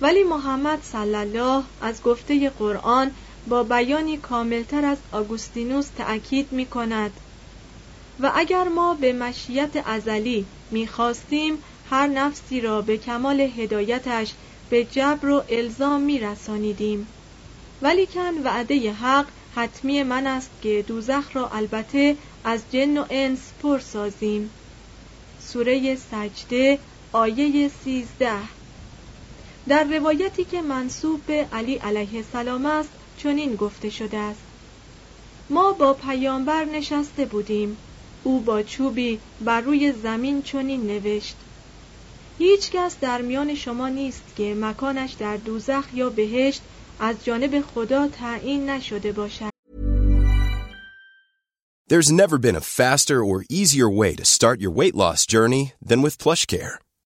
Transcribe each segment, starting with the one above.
ولی محمد صلی الله از گفته قرآن با بیانی کاملتر از آگوستینوس تأکید می کند. و اگر ما به مشیت ازلی می خواستیم هر نفسی را به کمال هدایتش به جبر و الزام می رسانیدیم، ولیکن وعده حق حتمی من است که دوزخ را البته از جن و انس پر سازیم. سوره سجده آیه 13. در روایتی که منسوب به علی علیه السلام است چنین گفته شده است: ما با پیامبر نشسته بودیم، او با چوبی بر روی زمین چنین نوشت: هیچ کس در میان شما نیست که مکانش در دوزخ یا بهشت از جانب خدا تعیین نشده باشد. There's never been a faster or easier way to start your weight loss journey than with PlushCare.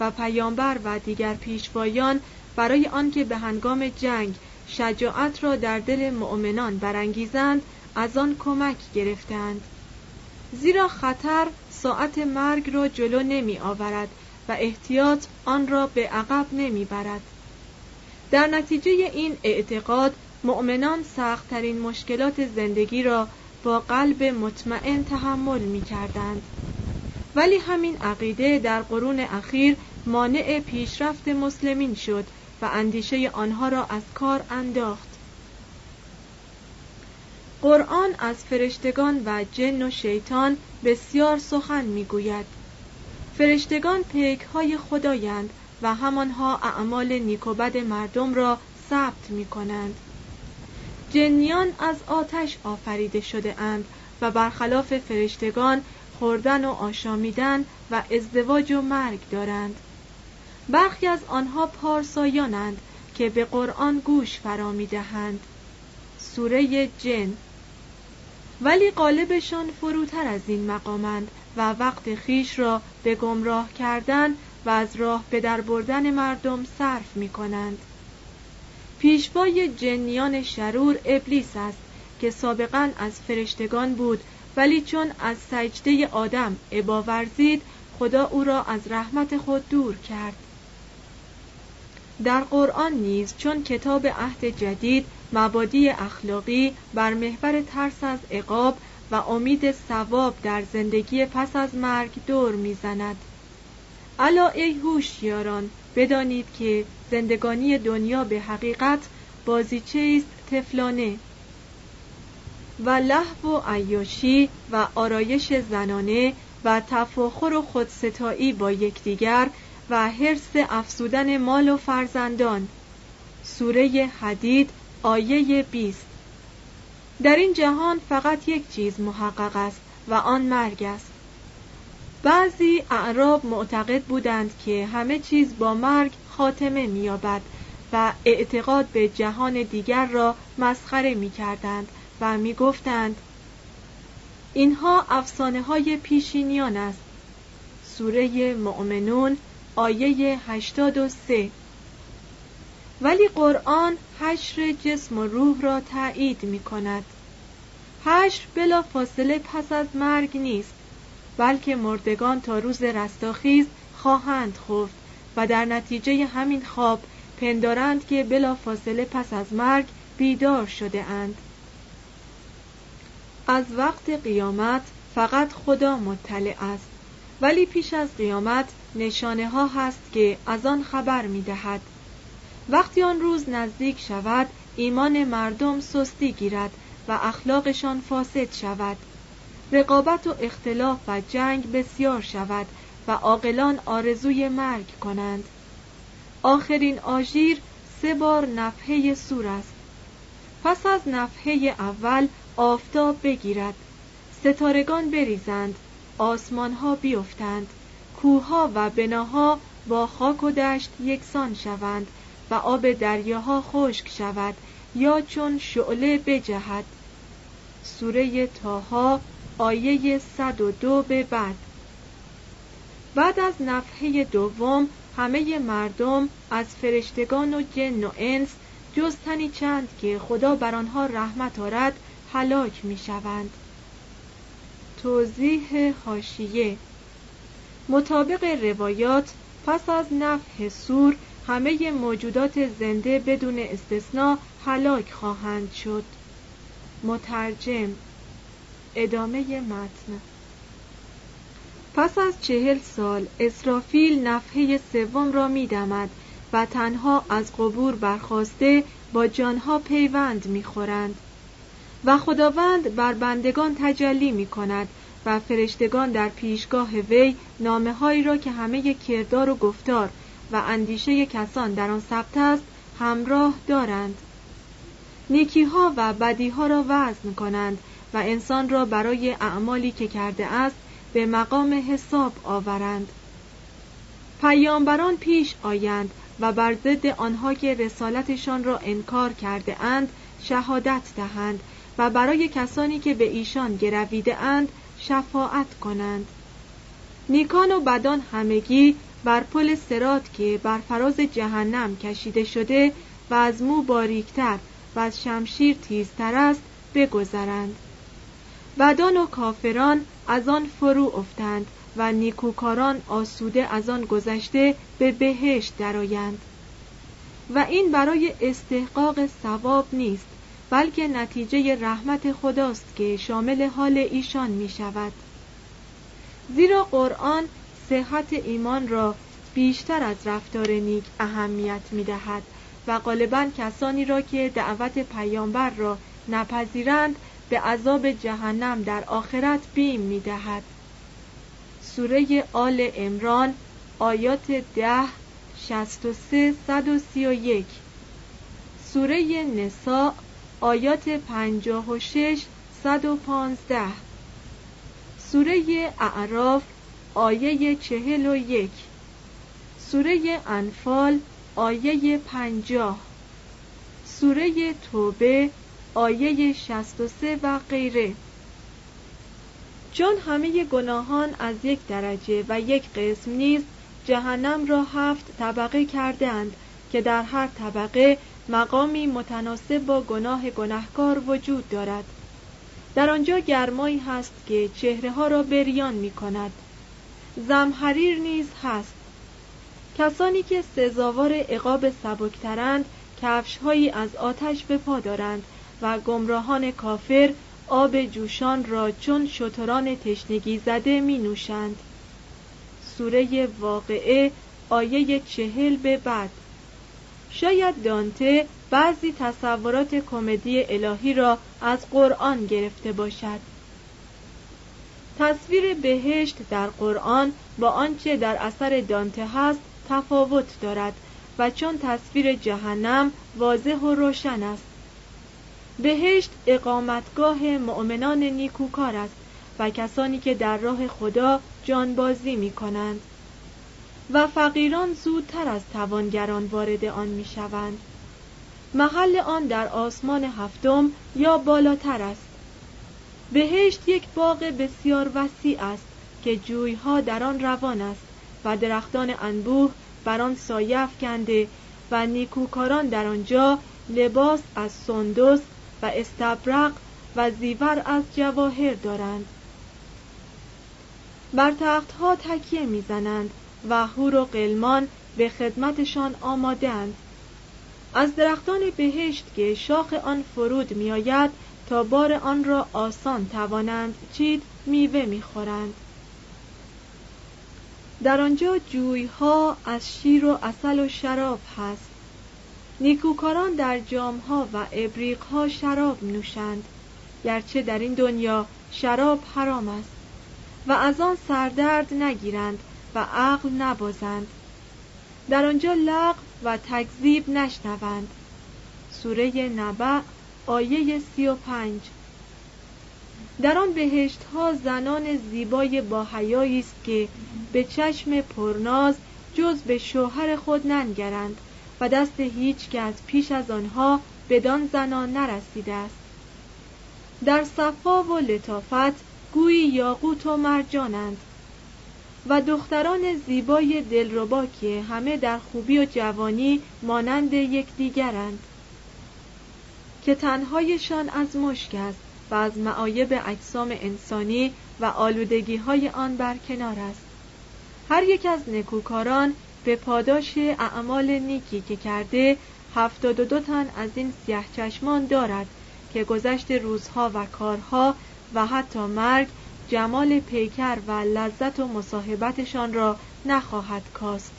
و پیامبر و دیگر پیشوایان برای آنکه به هنگام جنگ شجاعت را در دل مؤمنان برانگیزند از آن کمک گرفتند، زیرا خطر ساعت مرگ را جلو نمی آورد و احتیاط آن را به عقب نمی برد. در نتیجه این اعتقاد مؤمنان سخت‌ترین مشکلات زندگی را با قلب مطمئن تحمل می کردند. ولی همین عقیده در قرون اخیر مانع پیشرفت مسلمین شد و اندیشه آنها را از کار انداخت. قرآن از فرشتگان و جن و شیطان بسیار سخن می گوید. فرشتگان پیک‌های خدایند و همانها اعمال نیک و بد مردم را ثبت می‌کنند. جنیان از آتش آفریده شده اند و برخلاف فرشتگان خوردن و آشامیدن و ازدواج و مرگ دارند. برخی از آنها پارسایانند که به قرآن گوش فرا می‌دهند. سوره جن. ولی غالبشان فروتر از این مقامند و وقت خیش را به گمراه کردن و از راه به در بردن مردم صرف می کنند. پیشوای جنیان شرور ابلیس است که سابقاً از فرشتگان بود، ولی چون از سجده آدم ابا ورزید خدا او را از رحمت خود دور کرد. در قرآن نیز چون کتاب عهد جدید مبادی اخلاقی بر محور ترس از عقاب و امید ثواب در زندگی پس از مرگ دور می‌زند. الا ای هوشیاران، بدانید که زندگانی دنیا به حقیقت بازیچه است طفلانه و لهو و عیاشی و آرایش زنانه و تفاخر و خودستایی با یکدیگر و حرص افزودن مال و فرزندان. سوره حدید آیه 20. در این جهان فقط یک چیز محقق است و آن مرگ است. بعضی اعراب معتقد بودند که همه چیز با مرگ خاتمه می‌یابد و اعتقاد به جهان دیگر را مسخره می‌کردند و می‌گفتند اینها افسانه‌های پیشینیان است. سوره مؤمنون آیه 83. ولی قرآن حشر جسم و روح را تأیید می‌کند. حشر بلا فاصله پس از مرگ نیست، بلکه مردگان تا روز رستاخیز خواهند خفت و در نتیجه همین خواب پندارند که بلا فاصله پس از مرگ بیدار شده اند. از وقت قیامت فقط خدا مطلع است، ولی پیش از قیامت نشانه ها هست که از آن خبر می دهد. وقتی آن روز نزدیک شود، ایمان مردم سستی گیرد و اخلاقشان فاسد شود. رقابت و اختلاف و جنگ بسیار شود و عاقلان آرزوی مرگ کنند. آخرین آژیر 3 بار نفحه صور است. پس از نفحه اول آفتاب بگیرد، ستارگان بریزند، آسمانها بیفتند، کوها و بناها با خاک و دشت یکسان شوند و آب دریاها خشک شود یا چون شعله بجهد. سوره طه آیه 102 به بعد. بعد از نفحه دوم همه مردم از فرشتگان و جن و انس جز تنی چند که خدا بر آنها رحمت آورد هلاک می شوند. توضیح حاشیه: مطابق روایات پس از نفح صور همه موجودات زنده بدون استثنا هلاک خواهند شد. مترجم: ادامه متن. پس از 40 سال اسرافیل نفحه 3 را می دمد و تنها از قبور برخاسته با جانها پیوند می خورند و خداوند بر بندگان تجلی می کند و فرشتگان در پیشگاه وی نامه هایی را که همه کردار و گفتار و اندیشه کسان در آن ثبت است همراه دارند. نیکیها و بدیها را وزن کنند و انسان را برای اعمالی که کرده است به مقام حساب آورند. پیامبران پیش آیند و بر ضد آنها که رسالتشان را انکار کرده اند شهادت دهند و برای کسانی که به ایشان گرویده اند شفاعت کنند. نیکان و بدان همگی بر پل صراط که بر فراز جهنم کشیده شده و از مو باریکتر و از شمشیر تیزتر است بگذرند. بدان و کافران از آن فرو افتند و نیکوکاران آسوده از آن گذشته به بهشت درآیند. و این برای استحقاق ثواب نیست، بلکه نتیجه رحمت خداست که شامل حال ایشان می شود. زیرا قرآن صحت ایمان را بیشتر از رفتار نیک اهمیت می دهد و غالباً کسانی را که دعوت پیامبر را نپذیرند به عذاب جهنم در آخرت بیم می دهد. سوره آل عمران آیات 10، 63، 131. سوره نساء آیات 56، 115. سوره اعراف آیه 41. سوره انفال آیه 50. سوره توبه آیه 63 و غیره. چون همه گناهان از یک درجه و یک قسم نیست، جهنم را 7 طبقه کرده اند که در هر طبقه مقامی متناسب با گناه گناهکار وجود دارد. در آنجا گرمایی هست که چهره ها را بریان می کند. زمهریر نیز هست. کسانی که سزاوار عقاب سبکترند کفش‌هایی از آتش به پا دارند و گمراهان کافر آب جوشان را چون شتران تشنگی زده می نوشند. سوره واقعه آیه 40 به بعد. شاید دانته بعضی تصورات کمدی الهی را از قرآن گرفته باشد. تصویر بهشت در قرآن با آنچه در اثر دانته هست تفاوت دارد و چون تصویر جهنم واضح و روشن است. بهشت اقامتگاه مؤمنان نیکوکار است و کسانی که در راه خدا جانبازی می کنند و فقیران زودتر از توانگران وارد آن می شوند. محل آن در آسمان هفتم یا بالاتر است. بهشت یک باغ بسیار وسیع است که جویها در آن روان است و درختان انبوه بر آن سایه افکنده و نیکوکاران در آنجا لباس از سندس و استبرق و زیور از جواهر دارند. بر تختها تکیه میزنند و حور و غلمان به خدمتشان آماده‌اند. از درختان بهشت که شاخ آن فرود میآید تا بار آن را آسان توانند چید، میوه میخورند. در آنجا جویها از شیر و عسل و شراب هست. نیکوکاران در جامها و ابریقها شراب نوشند، گرچه در این دنیا شراب حرام است، و از آن سردرد نگیرند و عقل نبازند. در آنجا لغو و تکذیب نشنوند. سوره نبأ آیه 35. در آن بهشت‌ها زنان زیبای باحیایی است که به چشم پرناز جز به شوهر خود ننگرند و دست هیچ کس پیش از آنها بدان زنان نرسیده است. در صفا و لطافت گویی یاقوت و مرجانند و دختران زیبای دلربا که همه در خوبی و جوانی مانند یکدیگرند که تنهایشان از مشک است و از معایب اجسام انسانی و آلودگی‌های آن برکنار است. هر یک از نکوکاران به پاداش اعمال نیکی که کرده 72 تن از این سیاه چشمان دارد که گذشت روزها و کارها و حتی مرگ جمال پیکر و لذت و مصاحبتشان را نخواهد کاست.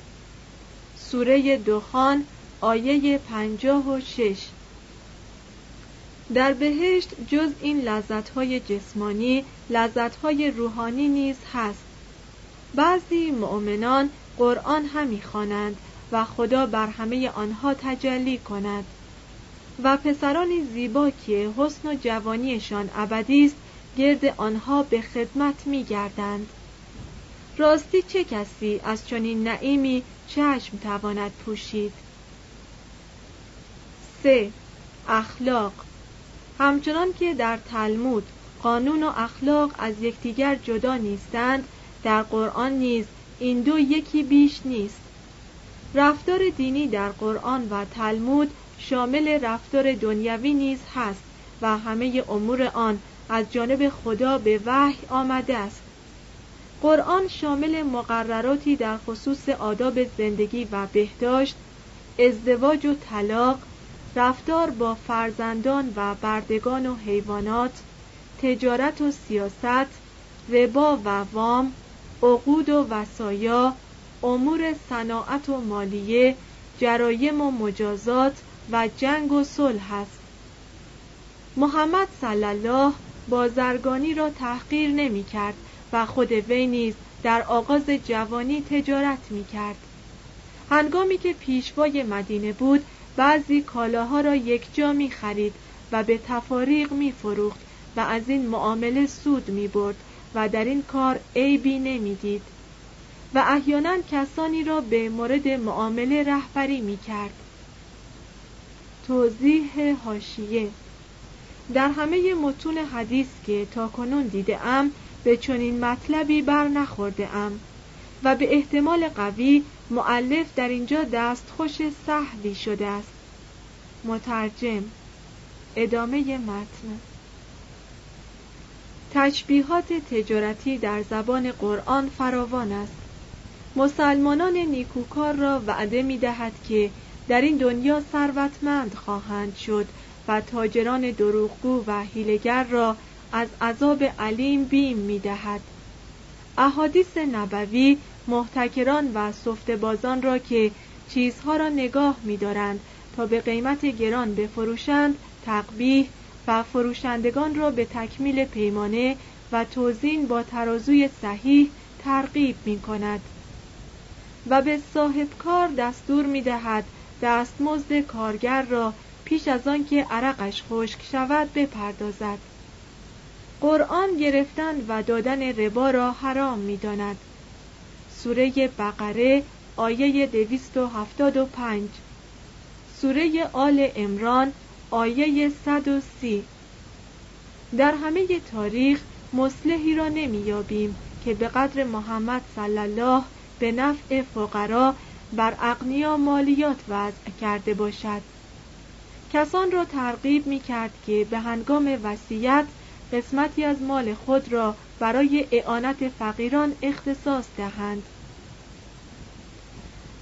سوره دخان آیه 56. در بهشت جز این لذت‌های جسمانی لذت‌های روحانی نیز هست. بعضی مؤمنان قرآن هم می‌خوانند و خدا بر همه آنها تجلی کند و پسرانی زیبا که حسن و جوانیشان ابدی است گرد آنها به خدمت می‌گردند. راستی چه کسی از چنین نعیمی چشم تواند پوشید؟ 3. اخلاق. همچنان که در تلمود قانون و اخلاق از یکدیگر جدا نیستند، در قرآن نیز این دو یکی بیش نیست. رفتار دینی در قرآن و تلمود شامل رفتار دنیوی نیز هست و همه امور آن از جانب خدا به وحی آمده است. قرآن شامل مقرراتی در خصوص آداب زندگی و بهداشت، ازدواج و طلاق، رفتار با فرزندان و بردگان و حیوانات، تجارت و سیاست، ربا و وام، عقود و وصایا، امور صناعت و مالیه، جرایم و مجازات و جنگ و صلح است. محمد صلی الله بازرگانی را تحقیر نمی کرد و خود وی نیز در آغاز جوانی تجارت می کرد. هنگامی که پیشوای مدینه بود، بعضی کالاها را یکجا می خرید و به تفاریق می فروخت و از این معامله سود می برد و در این کار عیبی نمی دید و احیانا کسانی را به مورد معامله رهبری می کرد. توضیح حاشیه: در همه متون حدیث که تاکنون دیده ام به چنین مطلبی بر نخورده ام و به احتمال قوی مؤلف در اینجا دستخوش سهوی شده است. مترجم. ادامه متن. تشبیهات تجارتی در زبان قرآن فراوان است. مسلمانان نیکوکار را وعده می دهد که در این دنیا ثروتمند خواهند شد و تاجران دروغگو و حیله‌گر را از عذاب علیم بیم می‌دهد. احادیث نبوی محتکران و سفته‌بازان را که چیزها را نگاه می‌دارند تا به قیمت گران بفروشند تقبیح و فروشندگان را به تکمیل پیمانه و توزین با ترازوی صحیح ترغیب می‌کند و به صاحب کار دستور می‌دهد دستمزد کارگر را پیش از آن که عرقش خشک شود بپردازد. قرآن گرفتن و دادن ربا را حرام می‌داند. سوره بقره آیه 275، سوره آل عمران آیه 130. در همه تاریخ مصلحی را نمی‌یابیم که به قدر محمد صلی الله به نفع فقرا بر اغنیا مالیات وضع کرده باشد. کسان را ترغیب می‌کرد که به هنگام وصیت قسمتی از مال خود را برای اعانت فقیران اختصاص دهند.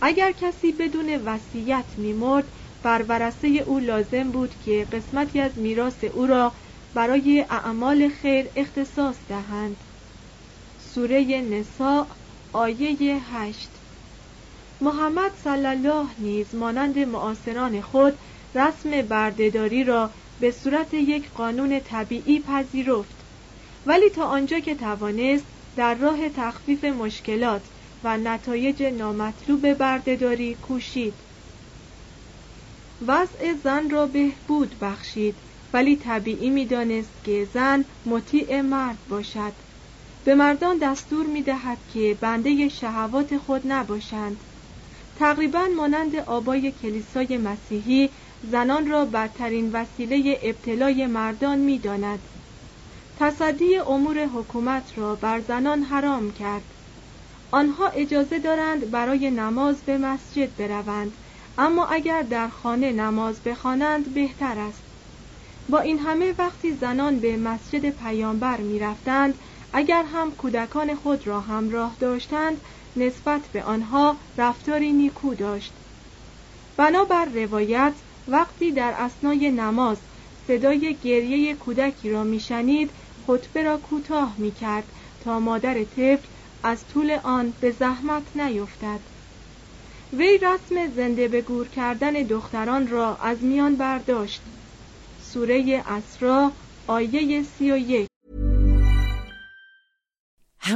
اگر کسی بدون وصیت می‌مرد، بر ورثه او لازم بود که قسمتی از میراث او را برای اعمال خیر اختصاص دهند. سوره نساء آیه 8. محمد صلی الله نیز مانند معاصران خود رسم بردهداری را به صورت یک قانون طبیعی پذیرفت، ولی تا آنجا که توانست در راه تخفیف مشکلات و نتایج نامطلوب بردهداری کوشید. وضع زن را بهبود بخشید، ولی طبیعی می‌دانست که زن مطیع مرد باشد. به مردان دستور می‌دهد که بنده شهوات خود نباشند. تقریباً مانند آبای کلیسای مسیحی زنان را بدترین وسیله ابتلای مردان می‌داند. تصدی امور حکومت را بر زنان حرام کرد. آنها اجازه دارند برای نماز به مسجد بروند، اما اگر در خانه نماز بخوانند بهتر است. با این همه وقتی زنان به مسجد پیامبر می‌رفتند، اگر هم کودکان خود را همراه داشتند، نسبت به آنها رفتاری نیکو داشت. بنابر روایت، وقتی در اثنای نماز صدای گریه کودکی را می‌شنید، خطبه را کوتاه می‌کرد تا مادر طفل از طول آن به زحمت نیفتد. وی رسم زنده به گور کردن دختران را از میان برداشت. سوره اسراء آیه 31. How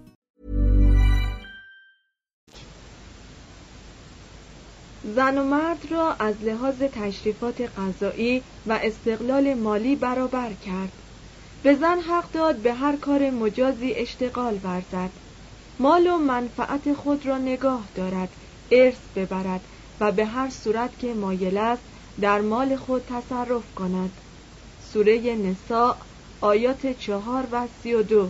زن و مرد را از لحاظ تشریفات قضایی و استقلال مالی برابر کرد. به زن حق داد به هر کار مجازی اشتغال ورزد، مال و منفعت خود را نگاه دارد، ارث ببرد و به هر صورت که مایل است در مال خود تصرف کند. سوره نساء آیات 4 و 32.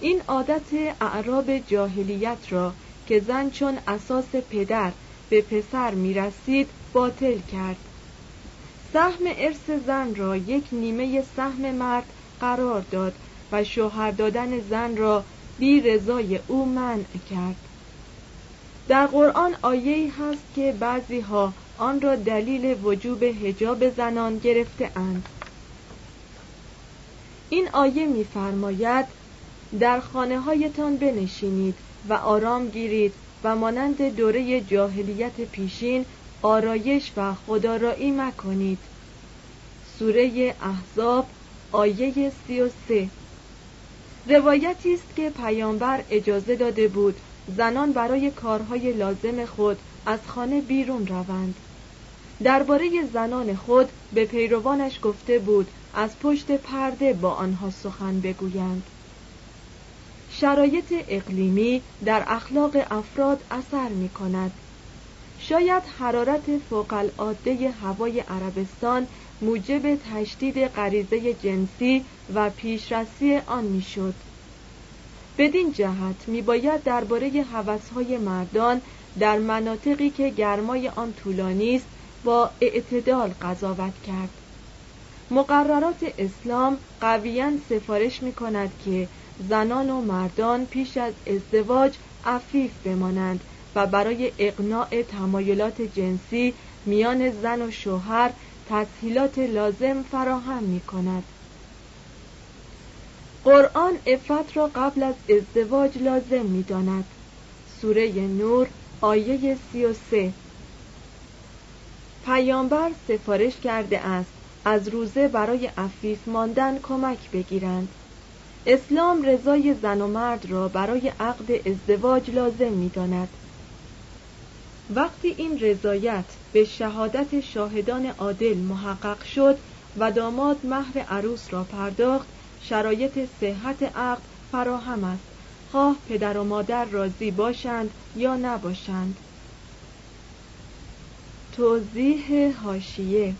این عادت اعراب جاهلیت را که زن چون اساس پدر به پسر می‌رسید باطل کرد. سهم ارث زن را 1/2 سهم مرد قرار داد و شوهر دادن زن را بی رضای او منع کرد. در قرآن آیه‌ای هست که بعضی‌ها آن را دلیل وجوب حجاب زنان گرفته‌اند. این آیه می‌فرماید: در خانه‌هایتان بنشینید و آرام گیرید و مانند دوره جاهلیت پیشین آرایش و خودآرایی مکنید. سوره احزاب آیه 33. روایتی است که پیامبر اجازه داده بود زنان برای کارهای لازم خود از خانه بیرون روند. درباره زنان خود به پیروانش گفته بود از پشت پرده با آنها سخن بگویند. شرایط اقلیمی در اخلاق افراد اثر می کند. شاید حرارت فوق العاده هوای عربستان موجب تشدید غریزه جنسی و پیشرسی آن می شد. بدین جهت می باید درباره هوس‌های مردان در مناطقی که گرمای آن طولانی است با اعتدال قضاوت کرد. مقررات اسلام قویاً سفارش می کند که زنان و مردان پیش از ازدواج عفیف بمانند و برای اقناع تمایلات جنسی میان زن و شوهر تسهیلات لازم فراهم می کند. قرآن عفت را قبل از ازدواج لازم می داند. سوره نور آیه 33. پیامبر سفارش کرده است از روزه برای عفیف ماندن کمک بگیرند. اسلام رضای زن و مرد را برای عقد ازدواج لازم می داند. وقتی این رضایت به شهادت شاهدان عادل محقق شد و داماد مهر عروس را پرداخت، شرایط صحت عقد فراهم است، خواه پدر و مادر راضی باشند یا نباشند. توضیح حاشیه: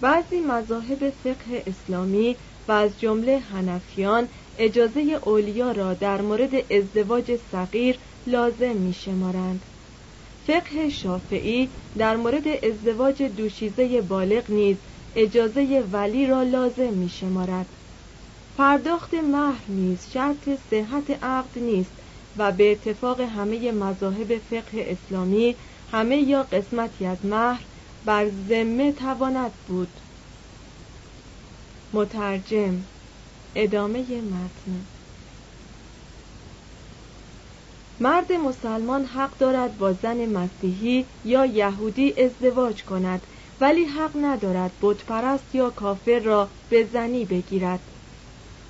بعضی مذاهب فقه اسلامی و از جمله حنفیان اجازه اولیا را در مورد ازدواج صغیر لازم می شمارند. فقه شافعی در مورد ازدواج دوشیزه بالغ نیز اجازه ولی را لازم می شمارد. پرداخت مهر نیز شرط صحت عقد نیست و به اتفاق همه مذاهب فقه اسلامی همه یا قسمتی از مهر بر ذمه تواند بود. مترجم: ادامه متن. مرد مسلمان حق دارد با زن مسیحی یا یهودی ازدواج کند، ولی حق ندارد بتپرست یا کافر را به زنی بگیرد.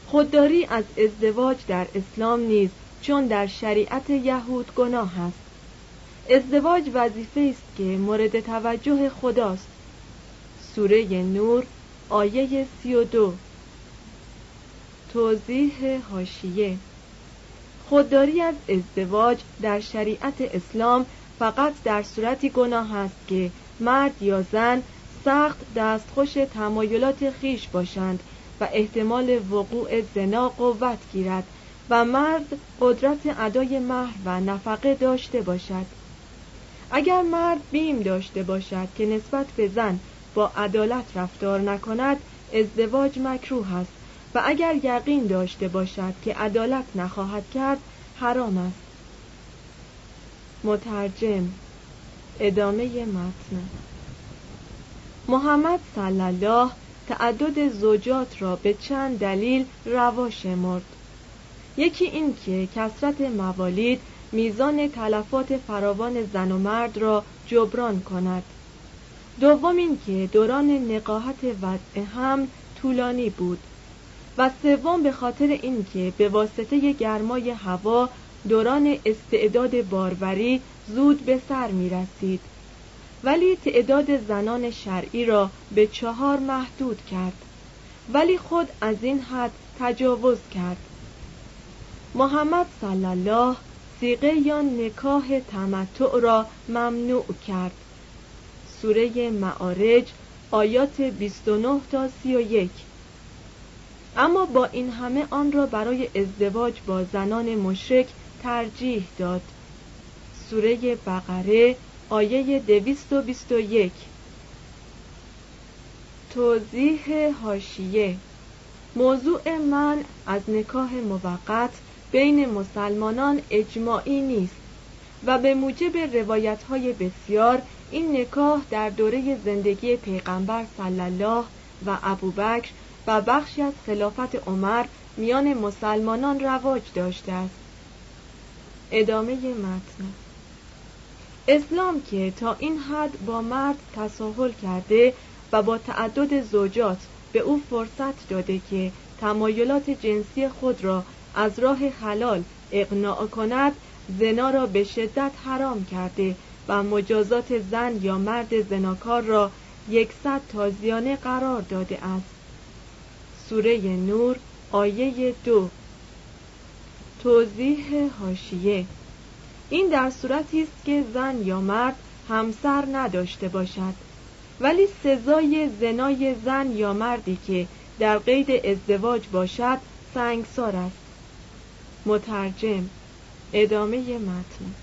خودداری از ازدواج در اسلام نیست، چون در شریعت یهود گناه است. ازدواج وظیفه است که مورد توجه خداست. سوره نور آیه 32. توضیح حاشیه: خودداری از ازدواج در شریعت اسلام فقط در صورتی گناه است که مرد یا زن سخت دستخوش تمایلات خویش باشند و احتمال وقوع زنا قوت گیرد و مرد قدرت ادای مهر و نفقه داشته باشد. اگر مرد بیم داشته باشد که نسبت به زن با عدالت رفتار نکند، ازدواج مکروه است و اگر یقین داشته باشد که عدالت نخواهد کرد، حرام است. مترجم: ادامه متن. محمد صلی الله تعدد زوجات را به چند دلیل روا شمرد. یکی این که کثرت موالید میزان تلفات فراوان زن و مرد را جبران کند. دوم این که دوران نقاهت وضع حمل طولانی بود. و سوم به خاطر این که به واسطه گرمای هوا دوران استعداد باروری زود به سر می رسید، ولی تعداد زنان شرعی را به 4 محدود کرد، ولی خود از این حد تجاوز کرد. محمد صلی الله صیغه یا نکاح تمتع را ممنوع کرد. سوره معارج آیات 29 تا 31. اما با این همه آن را برای ازدواج با زنان مشرک ترجیح داد. سوره بقره آیه 221. توضیح حاشیه: موضوع منع از نکاح موقت بین مسلمانان اجماعی نیست و به موجب روایت‌های بسیار این نکاح در دوره زندگی پیغمبر صلی الله و ابوبکر و بخشی از خلافت عمر میان مسلمانان رواج داشته است. ادامه متن. اسلام که تا این حد با مرد تساهل کرده و با تعدد زوجات به او فرصت داده که تمایلات جنسی خود را از راه حلال اقناع کند، زنا را به شدت حرام کرده و مجازات زن یا مرد زناکار را 100 تازیانه قرار داده است. سوره نور آیه 2. توضیح حاشیه: این در صورتی است که زن یا مرد همسر نداشته باشد، ولی سزای زنای زن یا مردی که در قید ازدواج باشد سنگسار است. مترجم. ادامه متن.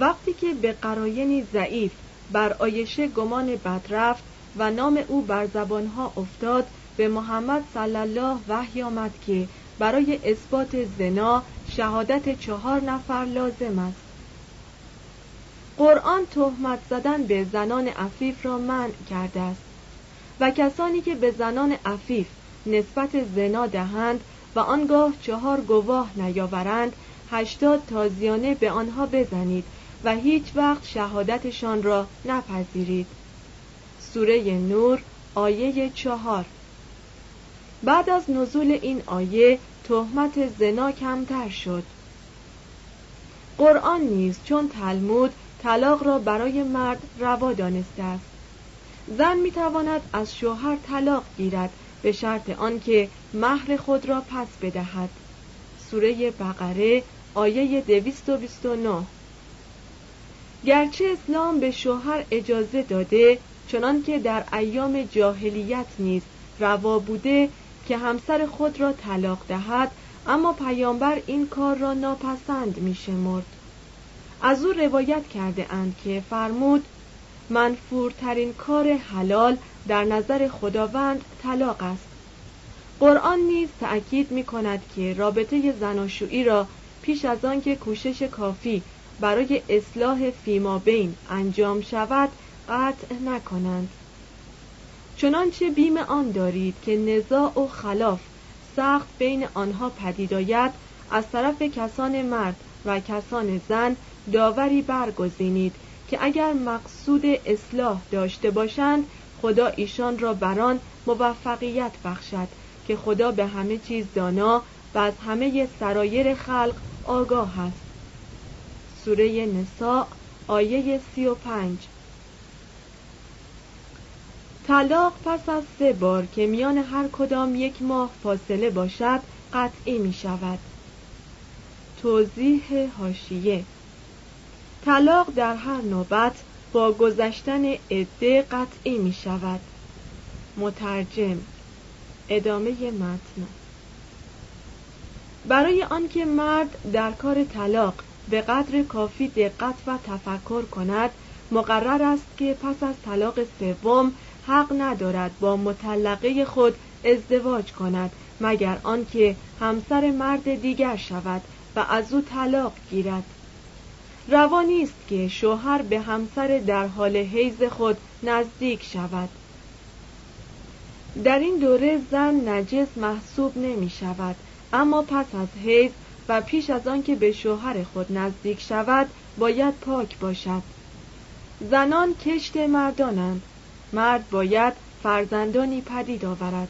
وقتی که به قرائنی ضعیف بر عایشه گمان بد رفت و نام او بر زبانها افتاد، به محمد صلی الله وحی آمد که برای اثبات زنا شهادت 4 نفر لازم است. قرآن تهمت زدن به زنان عفیف را منع کرده است و کسانی که به زنان عفیف نسبت زنا دهند و آنگاه 4 گواه نیاورند 80 تازیانه به آنها بزنید و هیچ وقت شهادتشان را نپذیرید. سوره نور آیه 4. بعد از نزول این آیه تهمت زنا کمتر شد. قرآن نیز چون تلمود طلاق را برای مرد روا دانسته است. زن می تواند از شوهر طلاق گیرد به شرط آنکه مهر خود را پس بدهد. سوره بقره آیه 229. گرچه اسلام به شوهر اجازه داده، چنان که در ایام جاهلیت نیز روا بوده که همسر خود را طلاق دهد، اما پیامبر این کار را ناپسند می شمرد. از او روایت کرده اند که فرمود: منفورترین کار حلال در نظر خداوند طلاق است. قرآن نیز تأکید می کند که رابطه زناشویی را پیش از آن که کوشش کافی برای اصلاح فیما بین انجام شود قطع نکنند. چنانچه بیم آن دارید که نزاع و خلاف سخت بین آنها پدید آید، از طرف کسان مرد و کسان زن داوری برگزینید که اگر مقصود اصلاح داشته باشند خدا ایشان را بر آن موفقیت بخشد، که خدا به همه چیز دانا و از همه سرایر خلق آگاه است. سوره نساء آیه 35. طلاق پس از 3 بار که میان هر کدام 1 ماه فاصله باشد قطعی می شود. توضیح حاشیه: طلاق در هر نوبت با گذشتن عده قطعی می شود. مترجم. ادامه متن. برای آنکه مرد در کار طلاق به قدر کافی دقت و تفکر کند، مقرر است که پس از طلاق 3 حق ندارد با مطلقه خود ازدواج کند مگر آنکه همسر مرد دیگر شود و از او طلاق گیرد. روا نیست که شوهر به همسر در حال حیض خود نزدیک شود. در این دوره زن نجس محسوب نمی شود، اما پس از حیض و پیش از آنکه به شوهر خود نزدیک شود باید پاک باشد. زنان کشت مردانند. مرد باید فرزندانی پدید آورد.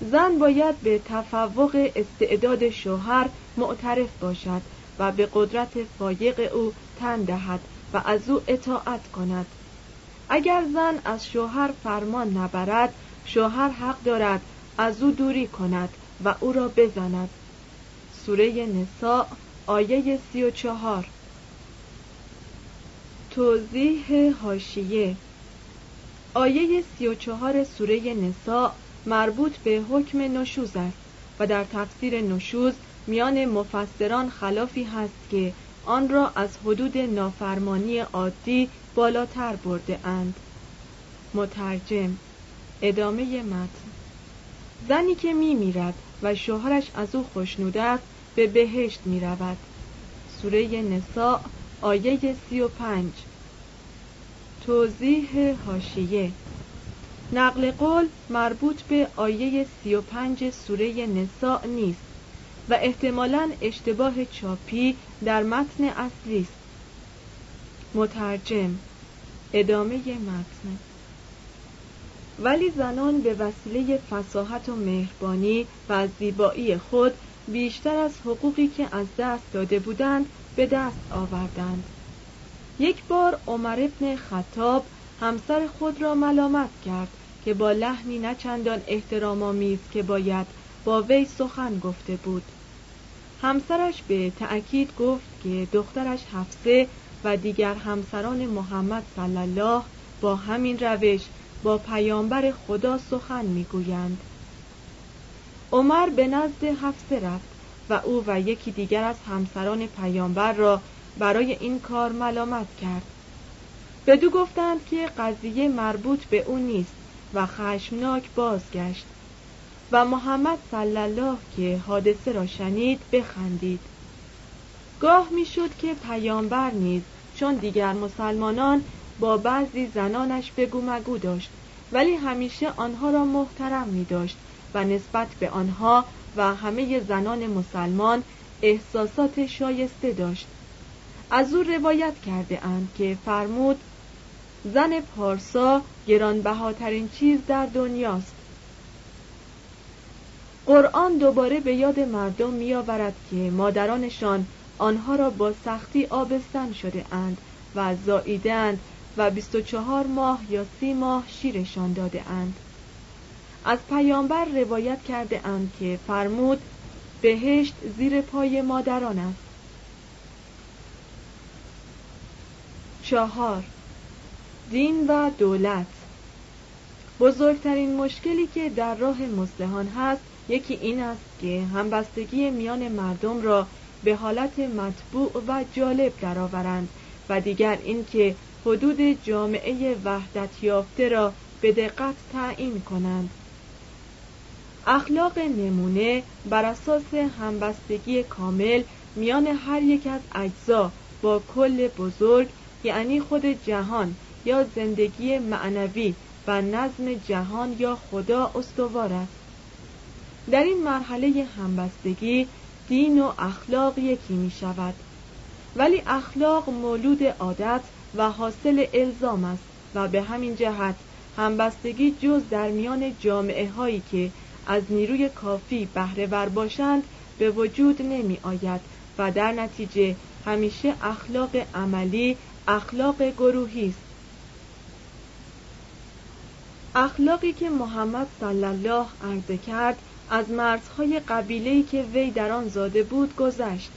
زن باید به تفوق استعداد شوهر معترف باشد و به قدرت فایق او تن دهد و از او اطاعت کند. اگر زن از شوهر فرمان نبرد، شوهر حق دارد از او دوری کند و او را بزند. سوره نساء آیه 34. توضیح حاشیه. آیه 34 سوره نساء مربوط به حکم نشوز است و در تفسیر نشوز میان مفسران خلافی هست که آن را از حدود نافرمانی عادی بالاتر برده اند. مترجم: ادامه متن. زنی که میمیرد و شوهرش از او خوشنود است به بهشت می رود. سوره نساء آیه 35. توضیح حاشیه. نقل قول مربوط به آیه 35 سوره نساء نیست و احتمالاً اشتباه چاپی در متن اصلی است. مترجم: ادامه متن. ولی زنان به وسیله فصاحت و مهربانی و زیبایی خود بیشتر از حقوقی که از دست داده بودند به دست آوردند. یک بار عمر بن خطاب همسر خود را ملامت کرد که با لحنی نه چندان احترام‌آمیز که باید با وی سخن گفته بود. همسرش به تأکید گفت که دخترش حفصه و دیگر همسران محمد صلی الله با همین روش با پیامبر خدا سخن میگویند. عمر به نزد حفصه رفت و او و یکی دیگر از همسران پیامبر را برای این کار ملامت کرد. بدو گفتند که قضیه مربوط به او نیست و خشمناک بازگشت و محمد صلی الله که حادثه را شنید بخندید. گاه میشد که پیامبر نیز چون دیگر مسلمانان با بعضی زنانش بگو مگو داشت، ولی همیشه آنها را محترم می داشت و نسبت به آنها و همه زنان مسلمان احساسات شایسته داشت. از او روایت کرده اند که فرمود: زن پارسا گرانبهاترین چیز در دنیاست. قرآن دوباره به یاد مردم می آورد که مادرانشان آنها را با سختی آبستن شده اند و زاییده اند و 24 ماه یا 30 ماه شیرشان داده اند. از پیامبر روایت کرده اند که فرمود: بهشت زیر پای مادران است. 4. دین و دولت. بزرگترین مشکلی که در راه مصلحان هست یکی این است که همبستگی میان مردم را به حالت مطبوع و جالب درآورند و دیگر این که حدود جامعه وحدت یافته را به دقت تعیین کنند. اخلاق نمونه بر اساس همبستگی کامل میان هر یک از اجزا با کل بزرگ، یعنی خود جهان یا زندگی معنوی و نظم جهان یا خدا، استوار است. در این مرحله همبستگی دین و اخلاق یکی می شود، ولی اخلاق مولود عادت و حاصل الزام است و به همین جهت همبستگی جز در میان جامعه هایی که از نیروی کافی بهره ور باشند به وجود نمی آید و در نتیجه همیشه اخلاق عملی اخلاق گروهی است. اخلاقی که محمد صلی الله عرضه کرد از مرزهای قبیله‌ای که وی در آن زاده بود گذشت،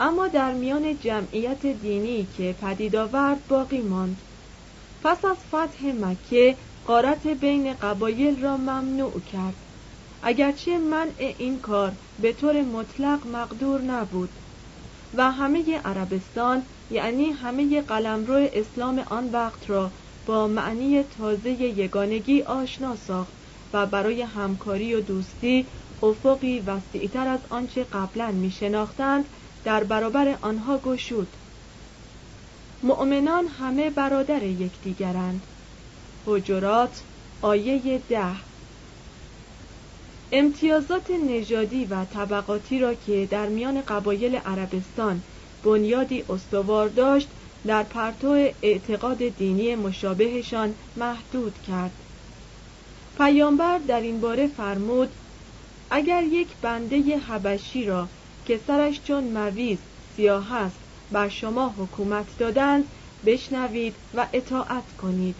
اما در میان جمعیت دینی که پدید آورد باقی ماند. پس از فتح مکه غارت بین قبایل را ممنوع کرد، اگرچه منع این کار به طور مطلق مقدور نبود و همه عربستان، یعنی همه قلمرو اسلام آن وقت را با معنی تازه یگانگی آشنا ساخت و برای همکاری و دوستی افقی وسیع‌تر از آنچه قبلا می شناختند در برابر آنها گشود. مؤمنان همه برادر یکدیگرند. حجرات آیه 10. امتیازات نژادی و طبقاتی را که در میان قبایل عربستان بنیادی استوار داشت در پرتو اعتقاد دینی مشابهشان محدود کرد. پیامبر در این باره فرمود: اگر یک بنده حبشی را که سرش چون مویز سیاه است بر شما حکومت دادند بشنوید و اطاعت کنید.